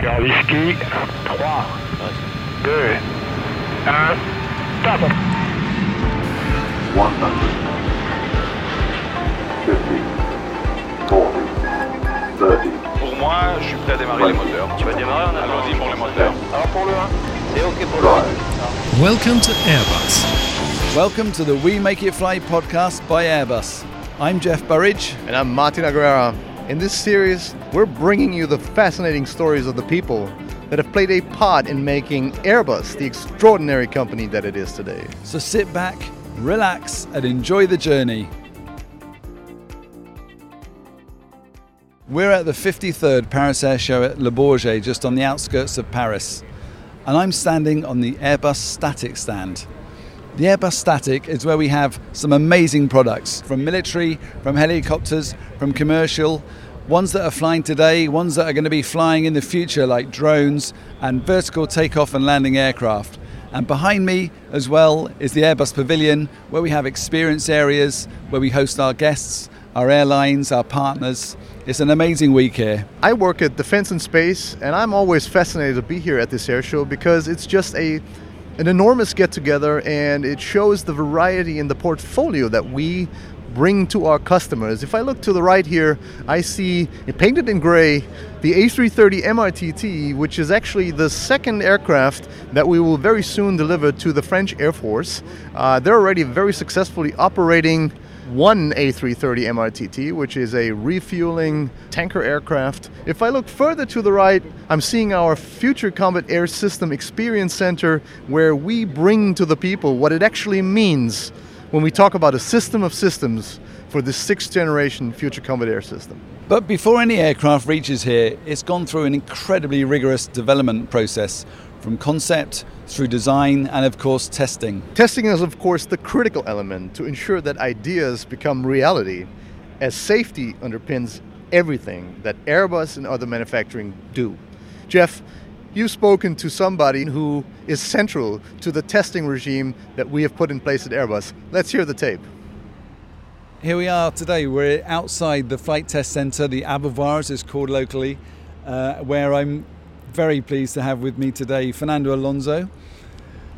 D'accord, whisky, 3, 2, 1, top. 100, 50, 40, 30. Pour moi, je suis prêt à démarrer les moteurs. Tu vas démarrer en attendant. Allons-y pour les moteurs. Alors pour le 1, c'est OK pour le 1. Welcome to Airbus. Welcome to the We Make It Fly podcast by Airbus. I'm Jeff Burridge. And I'm Martin Aguirre. In this series, we're bringing you the fascinating stories of the people that have played a part in making Airbus the extraordinary company that it is today. So sit back, relax, and enjoy the journey. We're at the 53rd Paris Air Show at Le Bourget, just on the outskirts of Paris. And I'm standing on the Airbus Static stand. The Airbus Static is where we have some amazing products, from military, from helicopters, from commercial, ones that are flying today, ones that are going to be flying in the future, like drones and vertical takeoff and landing aircraft. And behind me as well is the Airbus Pavilion, where we have experience areas, where we host our guests, our airlines, our partners. It's an amazing week here. I work at Defence and Space, and I'm always fascinated to be here at this air show because it's just an enormous get-together, and it shows the variety in the portfolio that we bring to our customers. If I look to the right here, I see, painted in gray, the A330 MRTT, which is actually the second aircraft that we will very soon deliver to the French Air Force. They're already very successfully operating one A330 MRTT, which is a refueling tanker aircraft. If I look further to the right, I'm seeing our Future Combat Air System Experience Center, where we bring to the people what it actually means when we talk about a system of systems for the 6th generation Future Combat Air System. But before any aircraft reaches here, it's gone through an incredibly rigorous development process, from concept through design and, of course, testing. Testing is, of course, the critical element to ensure that ideas become reality, as safety underpins everything that Airbus and other manufacturing do. Jeff, you've spoken to somebody who is central to the testing regime that we have put in place at Airbus. Let's hear the tape. Here we are today. We're outside the flight test center, the Abovars is called locally, where I'm very pleased to have with me today Fernando Alonso,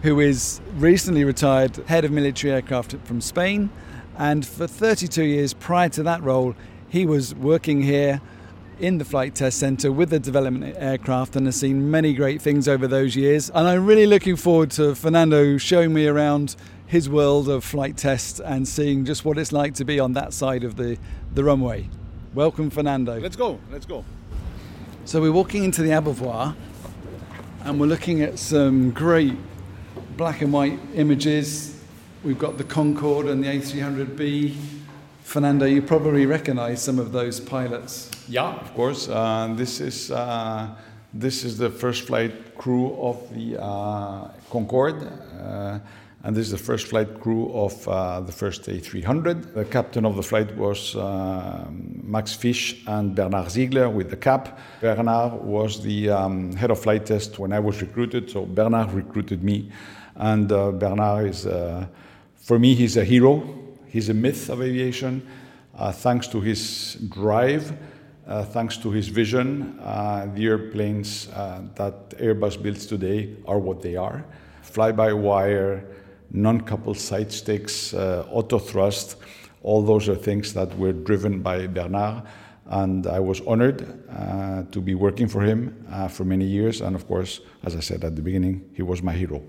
who is recently retired head of military aircraft from Spain, and for 32 years prior to that role he was working here in the flight test centre with the development aircraft and has seen many great things over those years. And I'm really looking forward to Fernando showing me around his world of flight tests and seeing just what it's like to be on that side of the runway. Welcome, Fernando. Let's go. So we're walking into the Abovoir and we're looking at some great black and white images. We've got the Concorde and the A300B. Fernando, you probably recognize some of those pilots. Yeah, of course. This is the first flight crew of the Concorde. And this is the first flight crew of the first A300. The captain of the flight was Max Fisch and Bernard Ziegler with the cap. Bernard was the head of flight test when I was recruited, so Bernard recruited me. And Bernard is, for me, he's a hero. He's a myth of aviation. Thanks to his drive, thanks to his vision, the airplanes that Airbus builds today are what they are. Fly-by-wire, non-coupled side sticks, auto thrust, all those are things that were driven by Bernard, and I was honored to be working for him for many years, and of course, as I said at the beginning, he was my hero.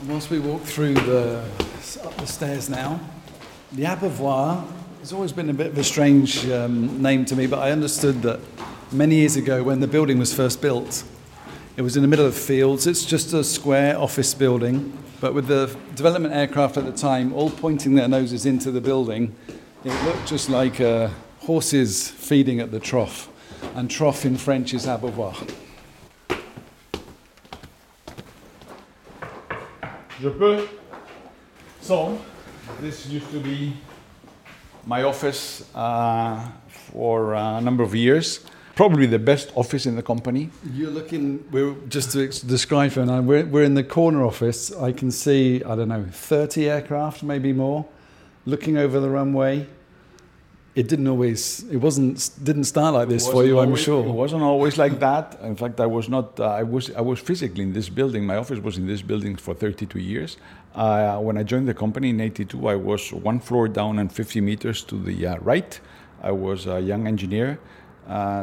And whilst we walk through up the stairs now, the Abovoir has always been a bit of a strange name to me, but I understood that many years ago, when the building was first built, it was in the middle of fields. It's just a square office building, but with the development aircraft at the time all pointing their noses into the building, it looked just like horses feeding at the trough, and trough in French is abreuvoir. Je peux. So, this used to be my office for a number of years. Probably the best office in the company. You're looking, just to describe for now, we're in the corner office. I can see, 30 aircraft, maybe more, looking over the runway. It didn't start like this for you, I'm sure. It wasn't always like that. In fact, I was not. I was physically in this building. My office was in this building for 32 years. When I joined the company in '82, I was one floor down and 50 meters to the right. I was a young engineer,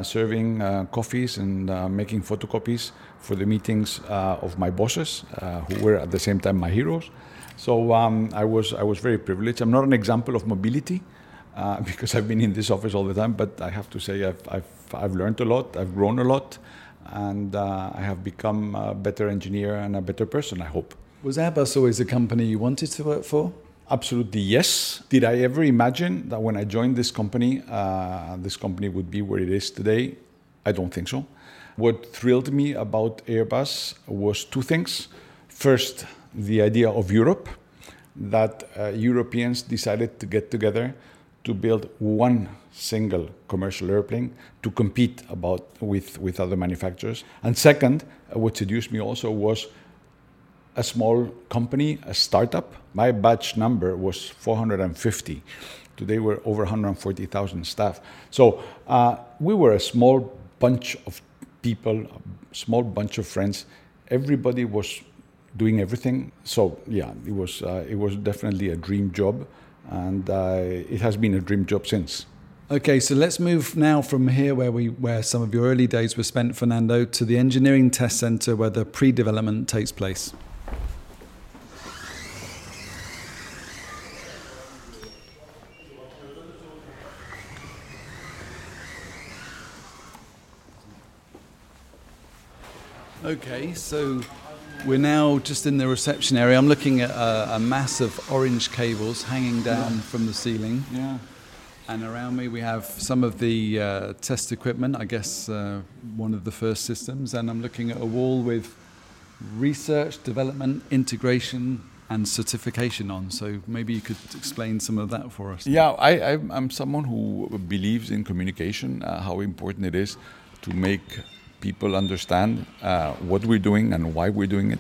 serving coffees and making photocopies for the meetings of my bosses, who were at the same time my heroes. So I was very privileged. I'm not an example of mobility. Because I've been in this office all the time, but I have to say I've learned a lot, I've grown a lot, and I have become a better engineer and a better person, I hope. Was Airbus always a company you wanted to work for? Absolutely, yes. Did I ever imagine that when I joined this company would be where it is today? I don't think so. What thrilled me about Airbus was two things. First, the idea of Europe, that Europeans decided to get together to build one single commercial airplane to compete with other manufacturers. And second, what seduced me also was a small company, a startup. My batch number was 450. Today we're over 140,000 staff. So we were a small bunch of people, a small bunch of friends. Everybody was doing everything. So yeah, it was definitely a dream job. And it has been a dream job since. Okay, so let's move now from here where some of your early days were spent, Fernando, to the engineering test center where the pre-development takes place. Okay, so we're now just in the reception area. I'm looking at a mass of orange cables hanging down from the ceiling. Yeah. And around me we have some of the test equipment, I guess one of the first systems. And I'm looking at a wall with research, development, integration and certification on. So maybe you could explain some of that for us. Yeah, I'm someone who believes in communication, how important it is to make people understand what we're doing and why we're doing it.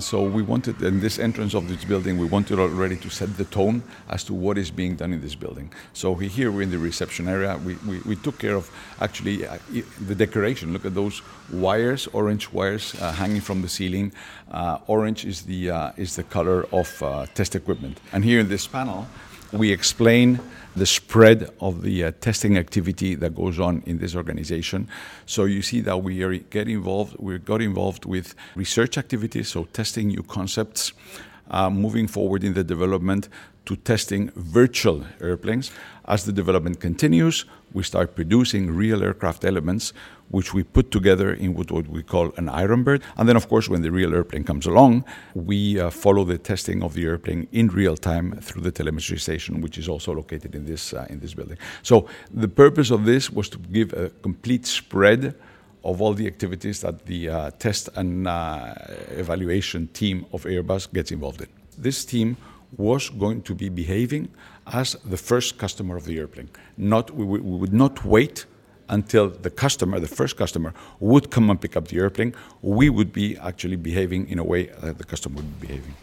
So we wanted, in this entrance of this building, we wanted already to set the tone as to what is being done in this building. So here we're in the reception area. We took care of, actually, the decoration. Look at those wires, orange wires hanging from the ceiling. Orange is the color of test equipment. And here in this panel, we explain the spread of the testing activity that goes on in this organization. So you see that we got involved with research activities, so testing new concepts, moving forward in the development to testing virtual airplanes. As the development continues, we start producing real aircraft elements, which we put together in what we call an Iron Bird. And then, of course, when the real airplane comes along, we follow the testing of the airplane in real time through the telemetry station, which is also located in this building. So the purpose of this was to give a complete spread of all the activities that the test and evaluation team of Airbus gets involved in. This team was going to be behaving as the first customer of the airplane. We would not wait until the first customer, would come and pick up the airplane. We would be actually behaving in a way that the customer would be behaving.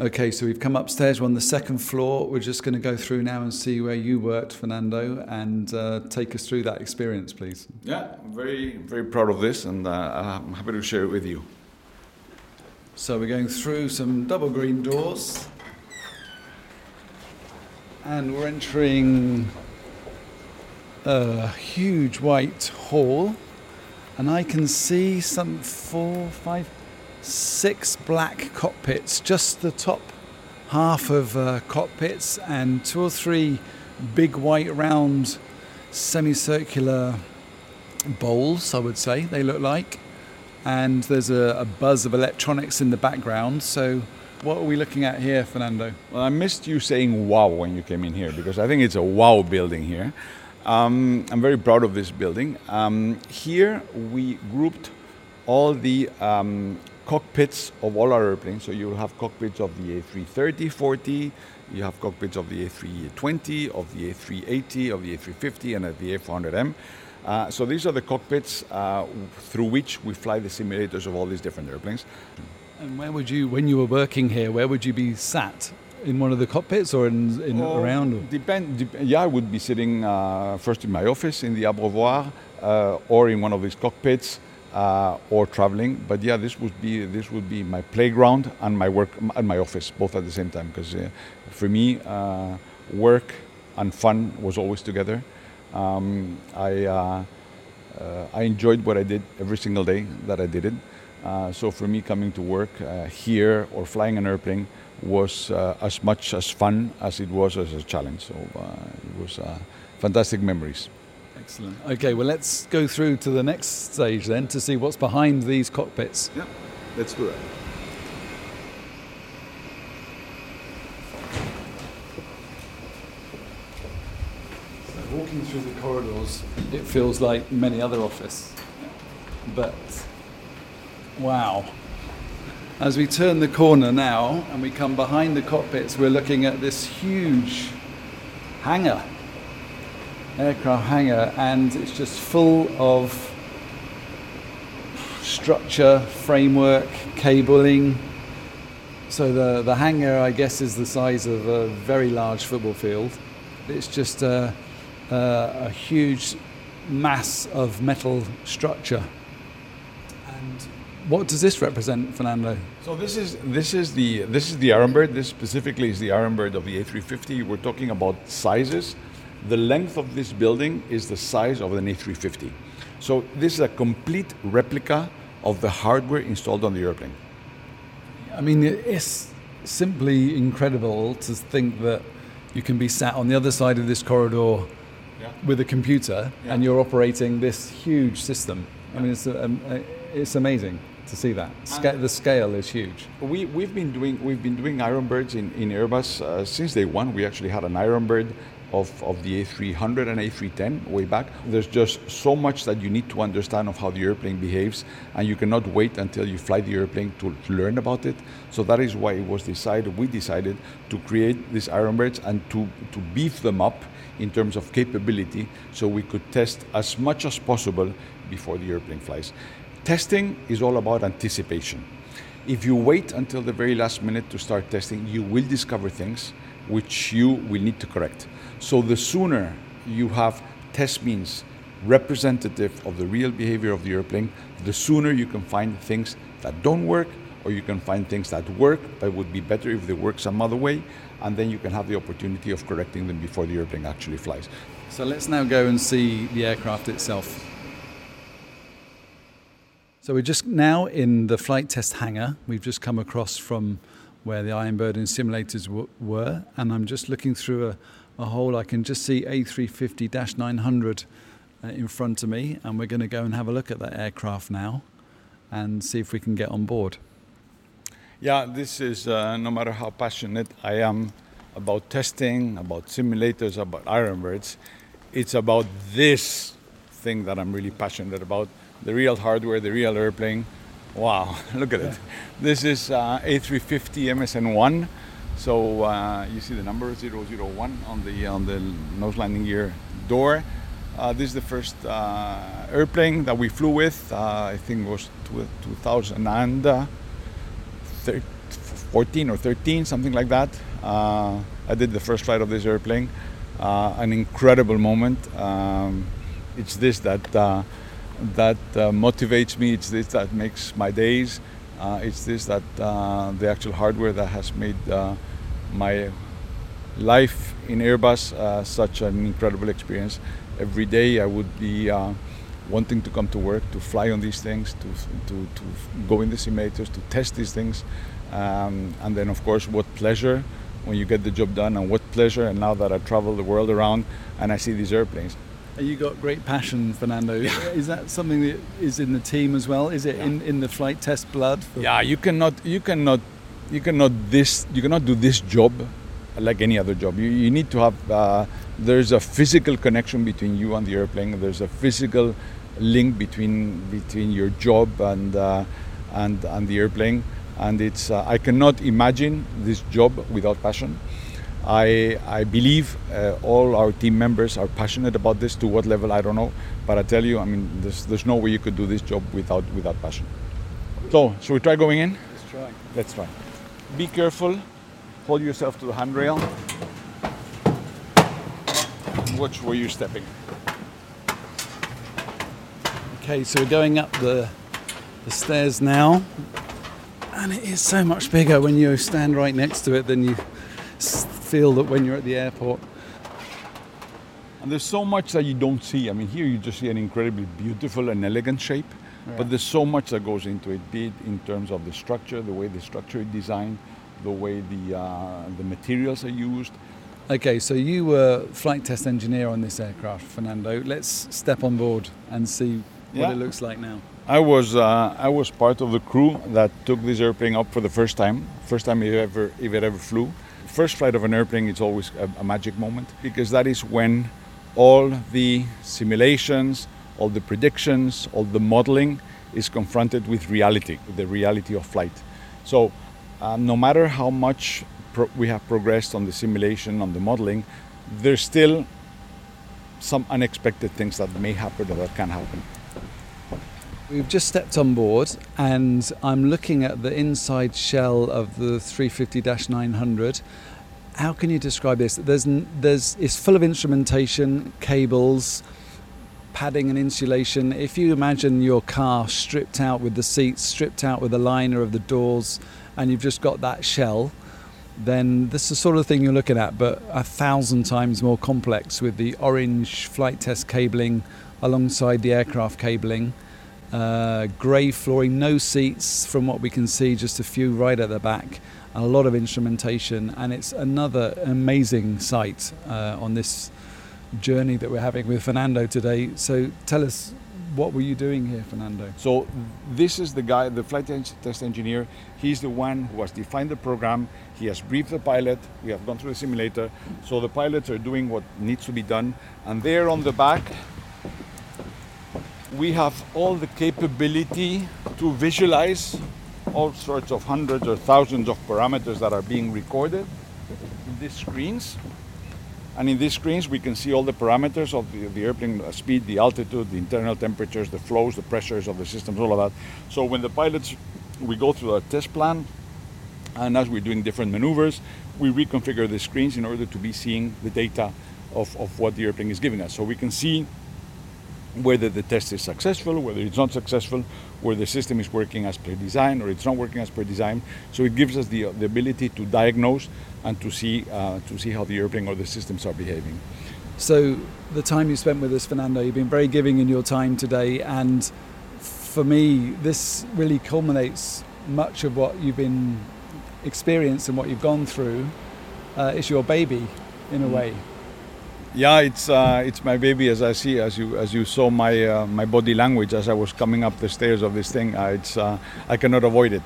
Okay, so we've come upstairs. We're on the second floor. We're just going to go through now and see where you worked, Fernando, and take us through that experience, please. Yeah, I'm very, very proud of this, and I'm happy to share it with you. So we're going through some double green doors. And we're entering a huge white hall, and I can see some 4, 5, 6 black cockpits, just the top half of cockpits, and 2 or 3 big white round semicircular bowls, I would say they look like, and there's a buzz of electronics in the background. So what are we looking at here, Fernando? Well, I missed you saying wow when you came in here, because I think it's a wow building here. I'm very proud of this building. Here we grouped all the cockpits of all our airplanes. So you'll have cockpits of the A330, 40, you have cockpits of the A320, of the A380, of the A350, and of the A400M. So these are the cockpits through which we fly the simulators of all these different airplanes. And where would you, when you were working here, where would you be sat? In one of the cockpits or around? I would be sitting first in my office in the Abovars or in one of these cockpits or traveling. But yeah, this would be my playground and my work and my office both at the same time, because for me work and fun was always together. I enjoyed what I did every single day that I did it. So for me, coming to work here or flying an airplane was as much as fun as it was as a challenge. So it was fantastic memories. Excellent. Okay, well, let's go through to the next stage then to see what's behind these cockpits. Yeah, let's do that. So walking through the corridors, it feels like many other offices, but wow. As we turn the corner now and we come behind the cockpits, we're looking at this huge hangar, aircraft hangar, and it's just full of structure, framework, cabling. So the hangar, I guess, is the size of a very large football field. It's just a huge mass of metal structure. And what does this represent, Fernando? So this is the Ironbird. This specifically is the Ironbird of the A350. We're talking about sizes. The length of this building is the size of an A350. So this is a complete replica of the hardware installed on the airplane. I mean, it's simply incredible to think that you can be sat on the other side of this corridor with a computer and you're operating this huge system. Yeah. I mean, it's amazing to see that. The scale is huge. We've been doing Ironbirds in Airbus since day one. We actually had an Ironbird of the A300 and A310 way back. There's just so much that you need to understand of how the airplane behaves, and you cannot wait until you fly the airplane to learn about it. So that is why we decided to create these Ironbirds and to beef them up in terms of capability, so we could test as much as possible before the airplane flies. Testing is all about anticipation. If you wait until the very last minute to start testing, you will discover things which you will need to correct. So the sooner you have test means representative of the real behavior of the airplane, the sooner you can find things that don't work, or you can find things that work but would be better if they work some other way, and then you can have the opportunity of correcting them before the airplane actually flies. So let's now go and see the aircraft itself. So we're just now in the flight test hangar. We've just come across from where the Ironbird and simulators were, and I'm just looking through a hole. I can just see A350-900 in front of me, and we're going to go and have a look at that aircraft now and see if we can get on board. Yeah, this is, no matter how passionate I am about testing, about simulators, about Ironbirds, it's about this thing that I'm really passionate about. The real hardware, the real airplane. Wow, look at it. This is A350 MSN1. So you see the number 001 on the nose landing gear door. This is the first airplane that we flew with. I think it was 2014 or 13, something like that. I did the first flight of this airplane. An incredible moment. It's this that motivates me, it's this that makes my days, it's this that the actual hardware that has made my life in Airbus such an incredible experience. Every day I would be wanting to come to work, to fly on these things, to go in the simulators, to test these things, and then of course what pleasure when you get the job done, and what pleasure and now that I travel the world around and I see these airplanes. You got great passion, Fernando. Is that something that is in the team as well? Is it in the flight test blood? Yeah, you cannot do this job like any other job. You need to have there's a physical connection between you and the airplane. There's a physical link between your job and the airplane. And it's I cannot imagine this job without passion. I believe all our team members are passionate about this. To what level, I don't know. But I tell you, I mean, there's no way you could do this job without passion. So, should we try going in? Let's That's right. That's right. Be careful. Hold yourself to the handrail. Watch where you're stepping. Okay, so we're going up the stairs now. And it is so much bigger when you stand right next to it than you feel that when you're at the airport. And there's so much that you don't see. I mean, here you just see an incredibly beautiful and elegant shape, yeah. But there's so much that goes into it, be it in terms of the structure, the way the structure is designed, the way the materials are used. Okay, so you were flight test engineer on this aircraft, Fernando. Let's step on board and see what it looks like now. I was part of the crew that took this airplane up for the first time if it ever flew. First flight of an airplane is always a magic moment, because that is when all the simulations, all the predictions, all the modeling is confronted with reality, the reality of flight. So no matter how much we have progressed on the simulation, on the modeling, there's still some unexpected things that may happen or that can happen. We've just stepped on board and I'm looking at the inside shell of the 350-900. How can you describe this? It's full of instrumentation, cables, padding and insulation. If you imagine your car stripped out with the seats, stripped out with the liner of the doors, and you've just got that shell, then this is the sort of thing you're looking at, but 1,000 times more complex, with the orange flight test cabling alongside the aircraft cabling, grey flooring, no seats from what we can see, just a few right at the back, and a lot of instrumentation. And it's another amazing sight on this journey that we're having with Fernando today. So tell us, what were you doing here, Fernando? So this is the guy, the flight test engineer. He's the one who has defined the program. He has briefed the pilot. We have gone through the simulator. So the pilots are doing what needs to be done. And there on the back, we have all the capability to visualize all sorts of hundreds or thousands of parameters that are being recorded in these screens. And in these screens, we can see all the parameters of the airplane, speed, the altitude, the internal temperatures, the flows, the pressures of the systems, all of that. So when the pilots, we go through our test plan, and as we're doing different maneuvers, we reconfigure the screens in order to be seeing the data of what the airplane is giving us. So we can see whether the test is successful, whether it's not successful, whether the system is working as per design or it's not working as per design. So it gives us the ability to diagnose and to see how the airplane or the systems are behaving. So the time you spent with us, Fernando, you've been very giving in your time today, and for me this really culminates much of what you've been experienced and what you've gone through. It's your baby in a way. Yeah, it's my baby, as you saw my body language as I was coming up the stairs of this thing. I cannot avoid it.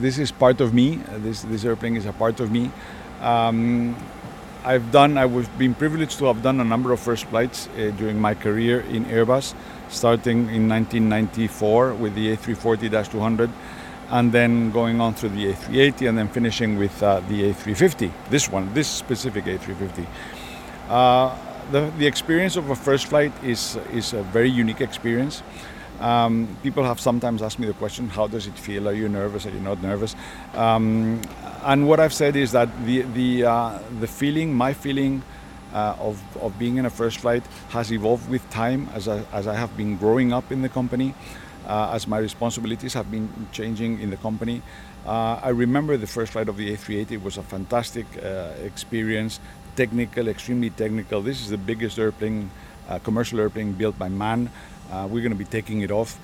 This is part of me. This airplane is a part of me. I've been privileged to have done a number of first flights during my career in Airbus, starting in 1994 with the A340-200, and then going on through the A380, and then finishing with the A350. This specific A350. The experience of a first flight is a very unique experience. People have sometimes asked me the question, how does it feel? Are you nervous? Are you not nervous? And what I've said is that the feeling, my feeling of being in a first flight has evolved with time as I have been growing up in the company, as my responsibilities have been changing in the company. I remember the first flight of the A380. It was a fantastic experience. Extremely technical. This is the biggest airplane, commercial airplane built by man. We're going to be taking it off.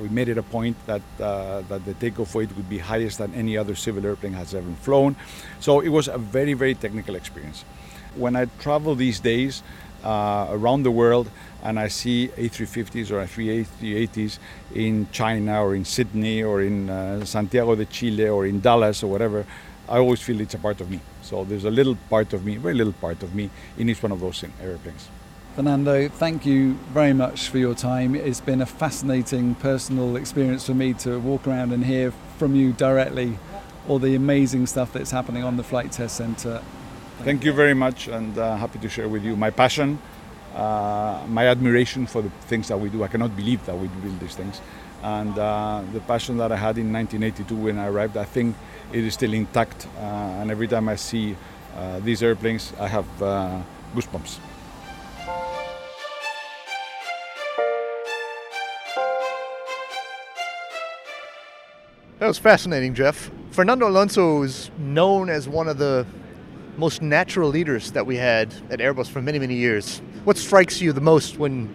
We made it a point that the takeoff weight would be highest than any other civil airplane has ever flown. So it was a very, very technical experience. When I travel these days around the world and I see A350s or A380s in China or in Sydney or in Santiago de Chile or in Dallas or whatever, I always feel it's a part of me. So there's a little part of me, very little part of me, in each one of those airplanes. Fernando, thank you very much for your time. It's been a fascinating personal experience for me to walk around and hear from you directly all the amazing stuff that's happening on the Flight Test Centre. Thank you very much, and happy to share with you my passion, my admiration for the things that we do. I cannot believe that we build these things. And the passion that I had in 1982 when I arrived, I think it is still intact. And every time I see these airplanes, I have goosebumps. That was fascinating, Jeff. Fernando Alonso is known as one of the most natural leaders that we had at Airbus for many, many years. What strikes you the most when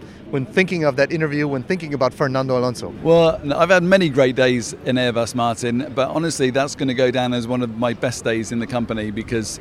thinking of that interview, when thinking about Fernando Alonso? Well, I've had many great days in Airbus, Martin, but honestly, that's going to go down as one of my best days in the company, because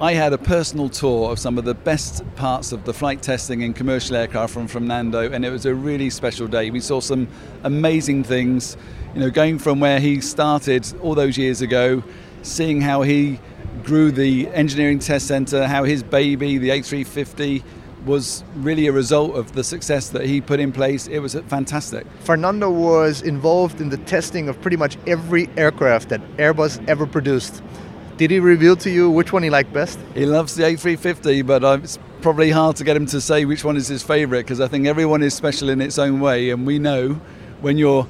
I had a personal tour of some of the best parts of the flight testing and commercial aircraft from Fernando, and it was a really special day. We saw some amazing things, you know, going from where he started all those years ago, seeing how he grew the engineering test center, how his baby, the A350, was really a result of the success that he put in place. It was fantastic. Fernando was involved in the testing of pretty much every aircraft that Airbus ever produced. Did he reveal to you which one he liked best? He loves the A350, but it's probably hard to get him to say which one is his favorite, because I think everyone is special in its own way. And we know when you're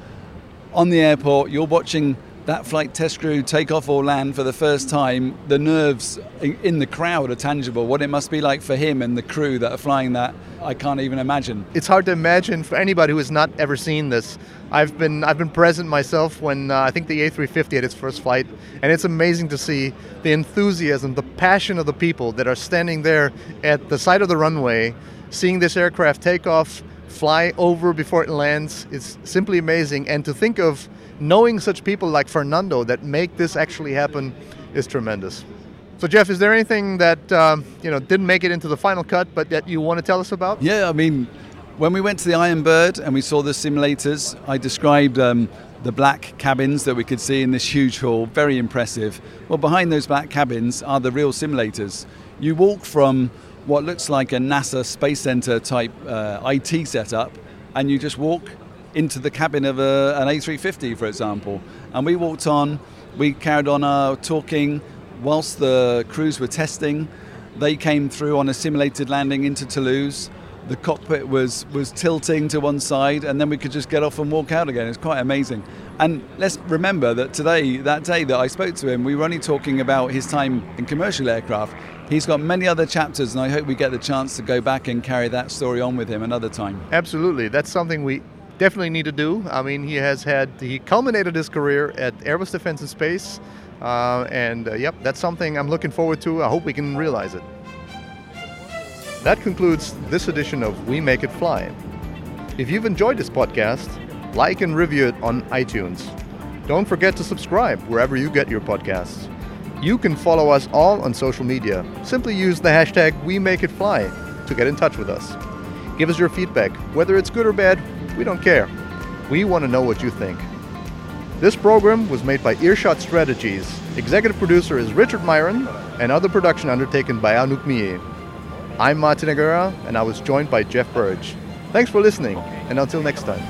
on the airport, you're watching that flight test crew take off or land for the first time, the nerves in the crowd are tangible. What it must be like for him and the crew that are flying that, I can't even imagine. It's hard to imagine for anybody who has not ever seen this. I've been present myself when I think the A350 had its first flight, and it's amazing to see the enthusiasm, the passion of the people that are standing there at the side of the runway, seeing this aircraft take off, fly over before it lands. It's simply amazing, and to think of knowing such people like Fernando that make this actually happen is tremendous. So Jeff, is there anything that didn't make it into the final cut but that you want to tell us about? Yeah, I mean, when we went to the Iron Bird and we saw the simulators, I described the black cabins that we could see in this huge hall, very impressive. Well, behind those black cabins are the real simulators. You walk from what looks like a NASA Space Center type IT setup, and you just walk into the cabin of an A350, for example. And we walked on, we carried on our talking whilst the crews were testing. They came through on a simulated landing into Toulouse. The cockpit was tilting to one side, and then we could just get off and walk out again. It's quite amazing. And let's remember that that day that I spoke to him, we were only talking about his time in commercial aircraft. He's got many other chapters, and I hope we get the chance to go back and carry that story on with him another time. Absolutely. That's something we definitely need to do. I mean, he culminated his career at Airbus Defence and Space, and that's something I'm looking forward to. I hope we can realize it. That concludes this edition of We Make It Fly. If you've enjoyed this podcast, like and review it on iTunes. Don't forget to subscribe wherever you get your podcasts. You can follow us all on social media. Simply use the hashtag WeMakeItFly to get in touch with us. Give us your feedback. Whether it's good or bad, we don't care. We want to know what you think. This program was made by Earshot Strategies. Executive producer is Richard Myron, and other production undertaken by Anouk Mie. I'm Martin Aguirre, and I was joined by Jeff Burridge. Thanks for listening, and until next time.